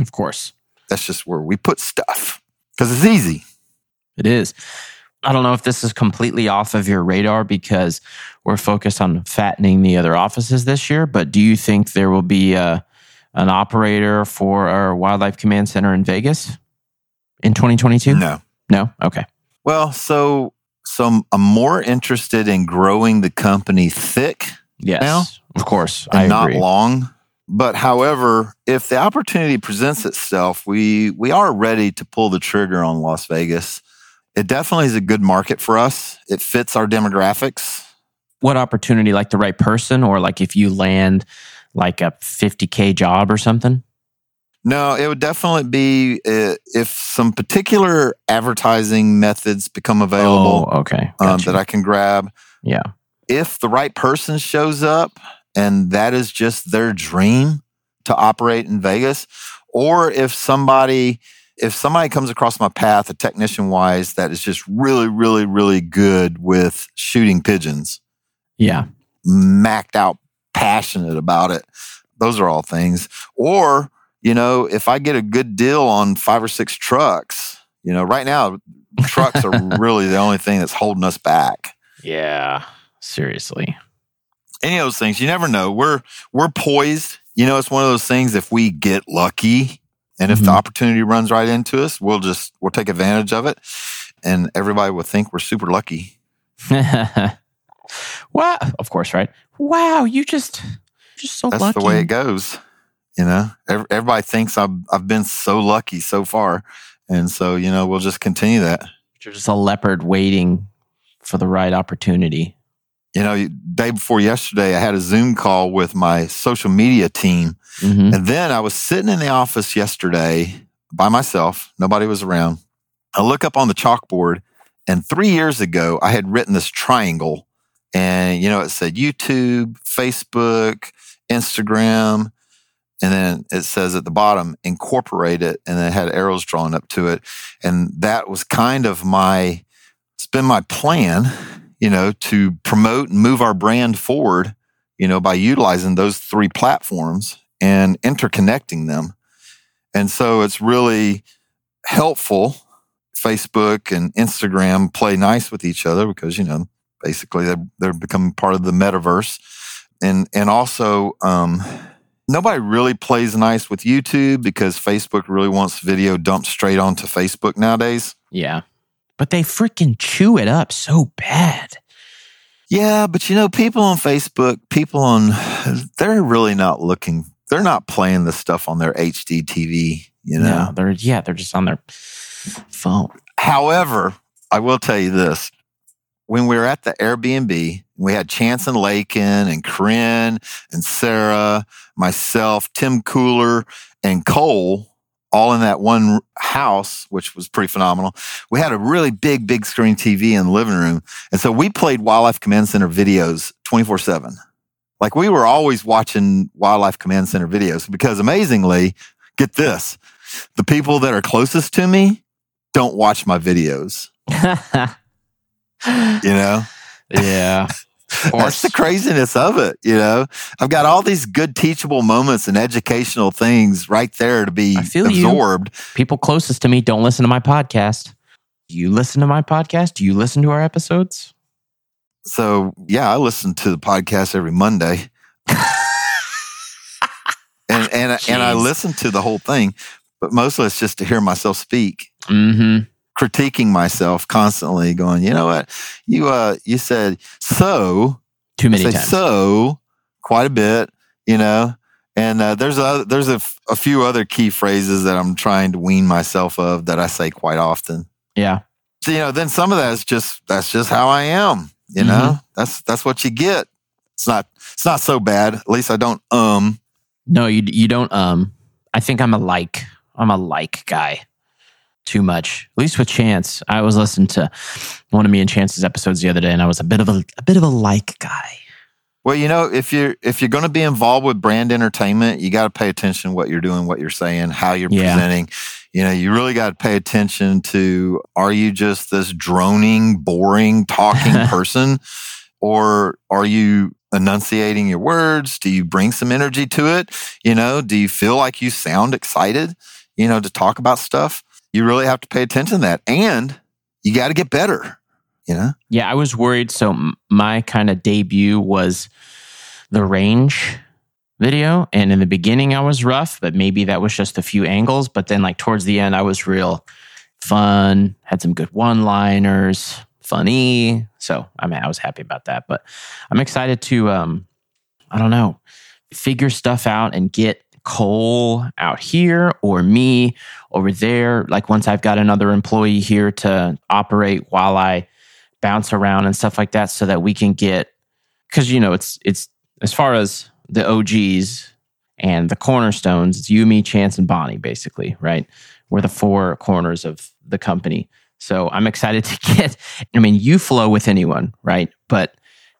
Of course. That's just where we put stuff because it's easy. It is. I don't know if this is completely off of your radar because we're focused on fattening the other offices this year, but do you think there will be a, an operator for our Wildlife Command Center in Vegas in twenty twenty-two? No. No? Okay. Well, so, so I'm more interested in growing the company thick yes, now. Of course. And I not agree. Long. But however, if the opportunity presents itself, we, we are ready to pull the trigger on Las Vegas. It definitely is a good market for us. It fits our demographics. What opportunity, like the right person, or like if you land like a fifty K job or something? No, it would definitely be uh, if some particular advertising methods become available. Oh, okay. Um, that I can grab. Yeah. If the right person shows up and that is just their dream to operate in Vegas, or if somebody... If somebody comes across my path, a technician-wise, that is just really, really, really good with shooting pigeons. Yeah. Macked out, passionate about it. Those are all things. Or, you know, if I get a good deal on five or six trucks, you know, right now, trucks are really the only thing that's holding us back. Yeah, seriously. Any of those things, you never know. We're we're poised. You know, it's one of those things, if we get lucky... And if mm-hmm. the opportunity runs right into us, we'll just, we'll take advantage of it. And everybody will think we're super lucky. Wow. Of course, right? Wow. You just, just so That's lucky. That's the way it goes. You know, Every, everybody thinks I've, I've been so lucky so far. And so, you know, we'll just continue that. You're just a leopard waiting for the right opportunity. You know, day before yesterday, I had a Zoom call with my social media team. Mm-hmm. And then I was sitting in the office yesterday by myself. Nobody was around. I look up on the chalkboard, and three years ago, I had written this triangle. And, you know, it said YouTube, Facebook, Instagram. And then it says at the bottom, incorporate it. And then it had arrows drawn up to it. And that was kind of my, it's been my plan, you know, to promote and move our brand forward, you know, by utilizing those three platforms and interconnecting them. And so it's really helpful. Facebook and Instagram play nice with each other because, you know, basically they're, they're becoming part of the metaverse. And, and also, um, nobody really plays nice with YouTube because Facebook really wants video dumped straight onto Facebook nowadays. Yeah. But they freaking chew it up so bad. Yeah, but you know, people on Facebook, people on, they're really not looking, they're not playing this stuff on their H D T V, you know? No, they're, yeah, they're just on their phone. However, I will tell you this. When we were at the Airbnb, we had Chance and Lakin and Corinne and Sarah, myself, Tim Cooler, and Cole, all in that one house, which was pretty phenomenal. We had a really big, big screen T V in the living room. And so we played Wildlife Command Center videos twenty-four seven. Like we were always watching Wildlife Command Center videos because amazingly, get this, the people that are closest to me don't watch my videos. You know? Yeah. That's the craziness of it, you know. I've got all these good teachable moments and educational things right there to be absorbed. You. People closest to me don't listen to my podcast. Do you listen to my podcast? Do you listen to our episodes? So, yeah, I listen to the podcast every Monday. and and I, and I listen to the whole thing, but mostly it's just to hear myself speak. Mm-hmm. Critiquing myself constantly, going, you know what, you uh, you said so too many times, so quite a bit, you know, and uh, there's a there's a, f- a few other key phrases that I'm trying to wean myself of that I say quite often. Yeah, so, you know, then some of that is just that's just how I am, you mm-hmm. know, that's that's what you get. It's not it's not so bad. At least I don't um. No, you you don't um. I think I'm a like I'm a like guy. Too much, at least with Chance. I was listening to one of me and Chance's episodes the other day, and I was a bit of a, a bit of a like guy. Well, you know, if you're if you're going to be involved with brand entertainment, you got to pay attention to what you're doing, what you're saying, how you're yeah. presenting. You know, you really got to pay attention to, are you just this droning, boring, talking person? Or are you enunciating your words? Do you bring some energy to it? You know, do you feel like you sound excited, you know, to talk about stuff? You really have to pay attention to that. And you got to get better, you know? Yeah, I was worried. So my kind of debut was the range video. And in the beginning, I was rough, but maybe that was just a few angles. But then like towards the end, I was real fun, had some good one-liners, funny. So I mean, I was happy about that. But I'm excited to, um, I don't know, figure stuff out and get Cole out here or me over there. Like once I've got another employee here to operate while I bounce around and stuff like that so that we can get, because, you know, it's it's as far as the O Gs and the cornerstones, it's you, me, Chance, and Bonnie, basically, right? We're the four corners of the company. So I'm excited to get, I mean, you flow with anyone, right? But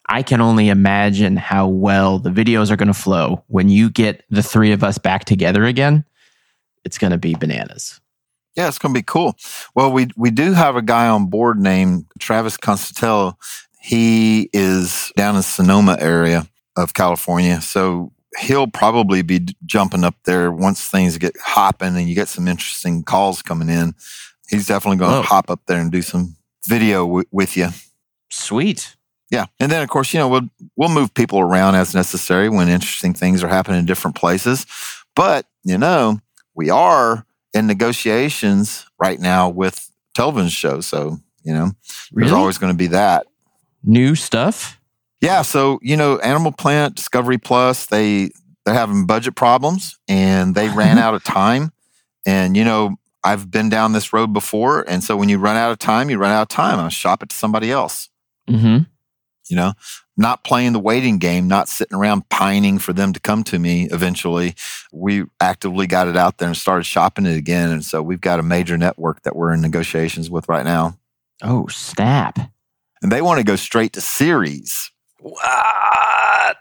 I can only imagine how well the videos are going to flow when you get the three of us back together again. It's going to be bananas. Yeah, it's going to be cool. Well, we we do have a guy on board named Travis Constantello. He is down in Sonoma area of California. So he'll probably be jumping up there once things get hopping and you get some interesting calls coming in. He's definitely going Whoa. to hop up there and do some video w- with you. Sweet. Yeah. And then, of course, you know, we'll we'll move people around as necessary when interesting things are happening in different places. But, you know, we are in negotiations right now with television shows. So, you know, really? There's always going to be that. New stuff? Yeah. So, you know, Animal Planet Discovery Plus, they, they're having budget problems and they ran out of time. And, you know, I've been down this road before. And so when you run out of time, you run out of time. I'll shop it to somebody else. Mm-hmm. You know, not playing the waiting game, not sitting around pining for them to come to me eventually. We actively got it out there and started shopping it again. And so we've got a major network that we're in negotiations with right now. Oh, snap. And they want to go straight to series. What?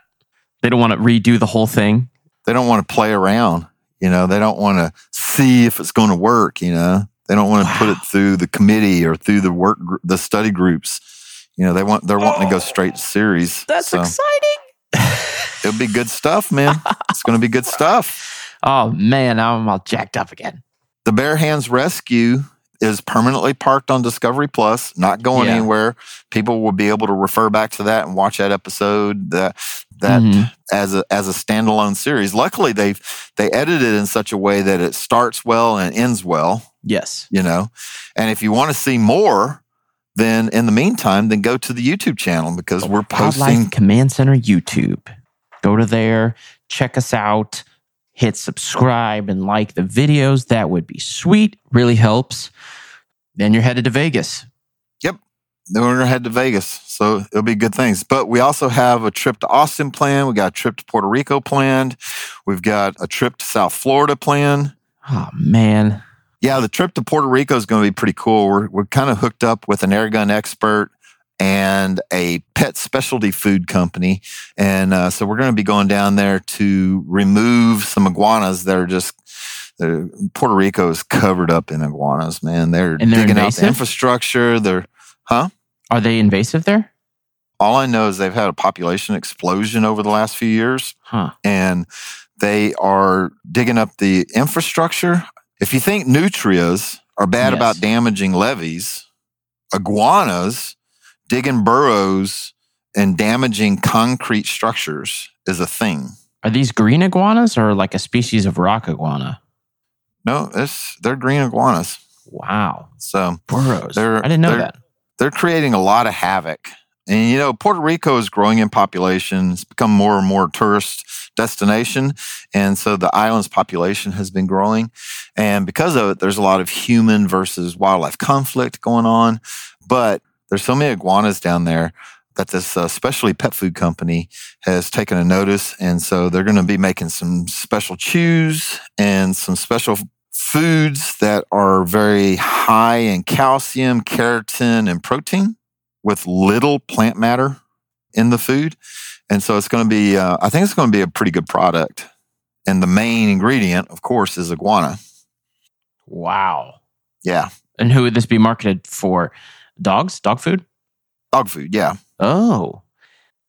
They don't want to redo the whole thing? They don't want to play around. You know, they don't want to see if it's going to work, you know. They don't want to wow. put it through the committee or through the work, the study groups. You know, they want, they're wanting oh, to go straight to series. That's so exciting. It'll be good stuff, man. It's going to be good stuff. Oh, man, I'm all jacked up again. The Bare Hands Rescue is permanently parked on Discovery Plus, not going yeah. anywhere. People will be able to refer back to that and watch that episode that that mm-hmm. as a as a standalone series. Luckily, they've they edited it in such a way that it starts well and ends well. Yes. You know, and if you want to see more, then in the meantime, then go to the YouTube channel because we're posting. Wildlife Command Center YouTube. Go to there, check us out, hit subscribe and like the videos. That would be sweet. Really helps. Then you're headed to Vegas. Yep. Then we're going to head to Vegas. So it'll be good things. But we also have a trip to Austin planned. We got a trip to Puerto Rico planned. We've got a trip to South Florida planned. Oh, man. Yeah, the trip to Puerto Rico is going to be pretty cool. We're we're kind of hooked up with an air gun expert and a pet specialty food company. And uh, so we're going to be going down there to remove some iguanas that are just, Puerto Rico is covered up in iguanas, man. They're, they're digging invasive? out the infrastructure. They're, huh? Are they invasive there? All I know is they've had a population explosion over the last few years. Huh. And they are digging up the infrastructure. If you think nutrias are bad yes. about damaging levees, iguanas digging burrows and damaging concrete structures is a thing. Are these green iguanas or like a species of rock iguana? No, it's they're green iguanas. Wow. So burrows. I didn't know they're, that. They're creating a lot of havoc. And, you know, Puerto Rico is growing in population. It's become more and more tourist destination. And so the island's population has been growing. And because of it, there's a lot of human versus wildlife conflict going on. But there's so many iguanas down there that this uh, specialty pet food company has taken a notice. And so they're going to be making some special chews and some special foods that are very high in calcium, keratin, and protein, with little plant matter in the food. And so it's going to be, uh, I think it's going to be a pretty good product. And the main ingredient, of course, is iguana. Wow. Yeah. And who would this be marketed for? Dogs? Dog food? Dog food, yeah. Oh.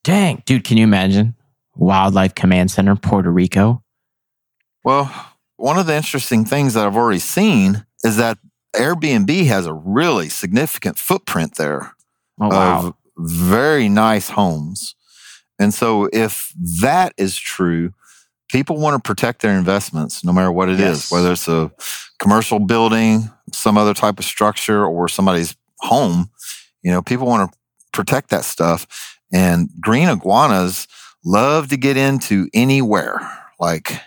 Dang. Dude, can you imagine? Wildlife Command Center, Puerto Rico. Well, one of the interesting things that I've already seen is that Airbnb has a really significant footprint there. Oh, wow. Of very nice homes. And so if that is true, people want to protect their investments no matter what it yes. is, whether it's a commercial building, some other type of structure, or somebody's home. You know, people want to protect that stuff. And green iguanas love to get into anywhere. Like,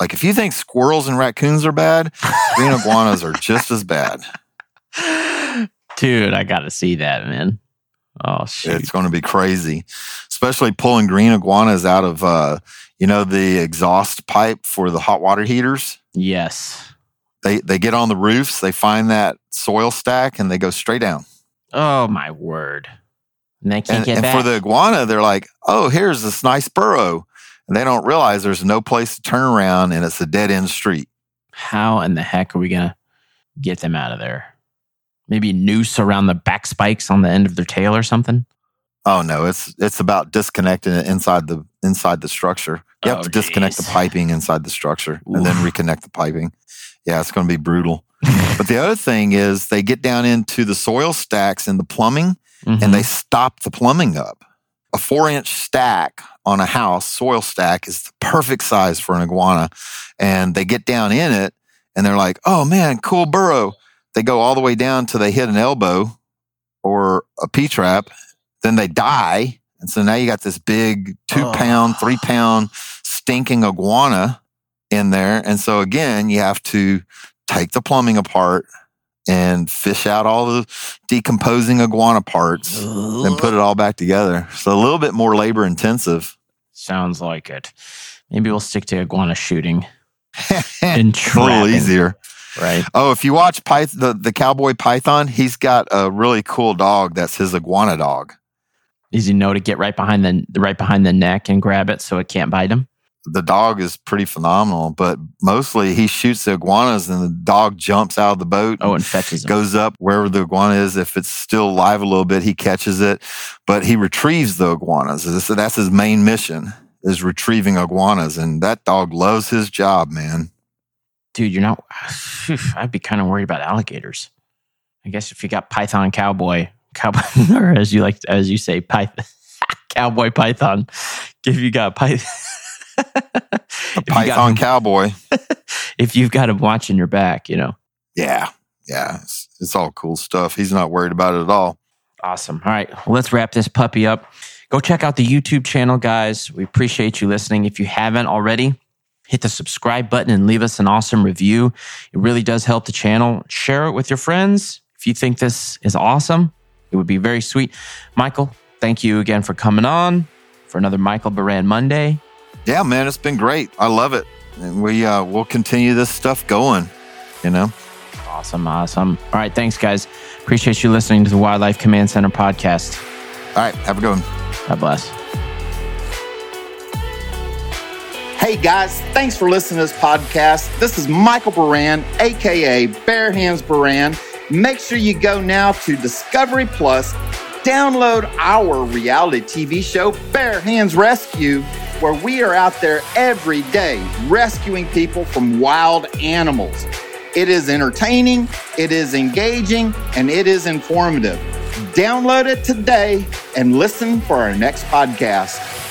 like if you think squirrels and raccoons are bad, green iguanas are just as bad. Dude, I got to see that, man. Oh, shoot. It's going to be crazy, especially pulling green iguanas out of, uh, you know, the exhaust pipe for the hot water heaters. Yes. They they get on the roofs, they find that soil stack, and they go straight down. Oh, my word. And they can't and, get and back. And for the iguana, they're like, oh, here's this nice burrow. And they don't realize there's no place to turn around, and it's a dead-end street. How in the heck are we going to get them out of there? Maybe noose around the back spikes on the end of their tail or something? Oh, no. It's it's about disconnecting it inside the inside the structure. You have oh, to disconnect geez. the piping inside the structure Oof. and then reconnect the piping. Yeah, it's going to be brutal. But the other thing is they get down into the soil stacks and the plumbing, mm-hmm. and they stop the plumbing up. A four-inch stack on a house, soil stack, is the perfect size for an iguana. And they get down in it, and they're like, oh, man, cool burrow. They go all the way down till they hit an elbow or a P-trap. Then they die. And so now you got this big two-pound, oh. three-pound stinking iguana in there. And so, again, you have to take the plumbing apart and fish out all the decomposing iguana parts Ugh. and put it all back together. So a little bit more labor intensive. Sounds like it. Maybe we'll stick to iguana shooting and trapping. A little easier. Right. Oh, if you watch Pyth- the, the Cowboy Python, he's got a really cool dog that's his iguana dog. Does he know to get right behind the right behind the neck and grab it so it can't bite him? The dog is pretty phenomenal, but mostly he shoots the iguanas and the dog jumps out of the boat. Oh, and fetches him. Goes up wherever the iguana is. If it's still alive a little bit, he catches it, but he retrieves the iguanas. So that's his main mission, is retrieving iguanas. And that dog loves his job, man. Dude, you're not, I'd be kind of worried about alligators. I guess if you got Python Cowboy, Cowboy, or as you like, as you say, Python, Cowboy Python. If you got Python. A Python Cowboy. If you've got him watching your back, you know. Yeah. Yeah. It's, it's all cool stuff. He's not worried about it at all. Awesome. All right. Well, let's wrap this puppy up. Go check out the YouTube channel, guys. We appreciate you listening. If you haven't already, hit the subscribe button and leave us an awesome review. It really does help the channel. Share it with your friends. If you think this is awesome, it would be very sweet. Michael, thank you again for coming on for another Michael Baran Monday. Yeah, man, it's been great. I love it. And we, uh, we'll continue this stuff going, you know? Awesome, awesome. All right, thanks, guys. Appreciate you listening to the Wildlife Command Center podcast. All right, have a good one. God bless. Hey, guys, thanks for listening to this podcast. This is Michael Baran, a k a. Bare Hands Baran. Make sure you go now to Discovery Plus. Download our reality T V show, Bare Hands Rescue, where we are out there every day rescuing people from wild animals. It is entertaining, it is engaging, and it is informative. Download it today and listen for our next podcast.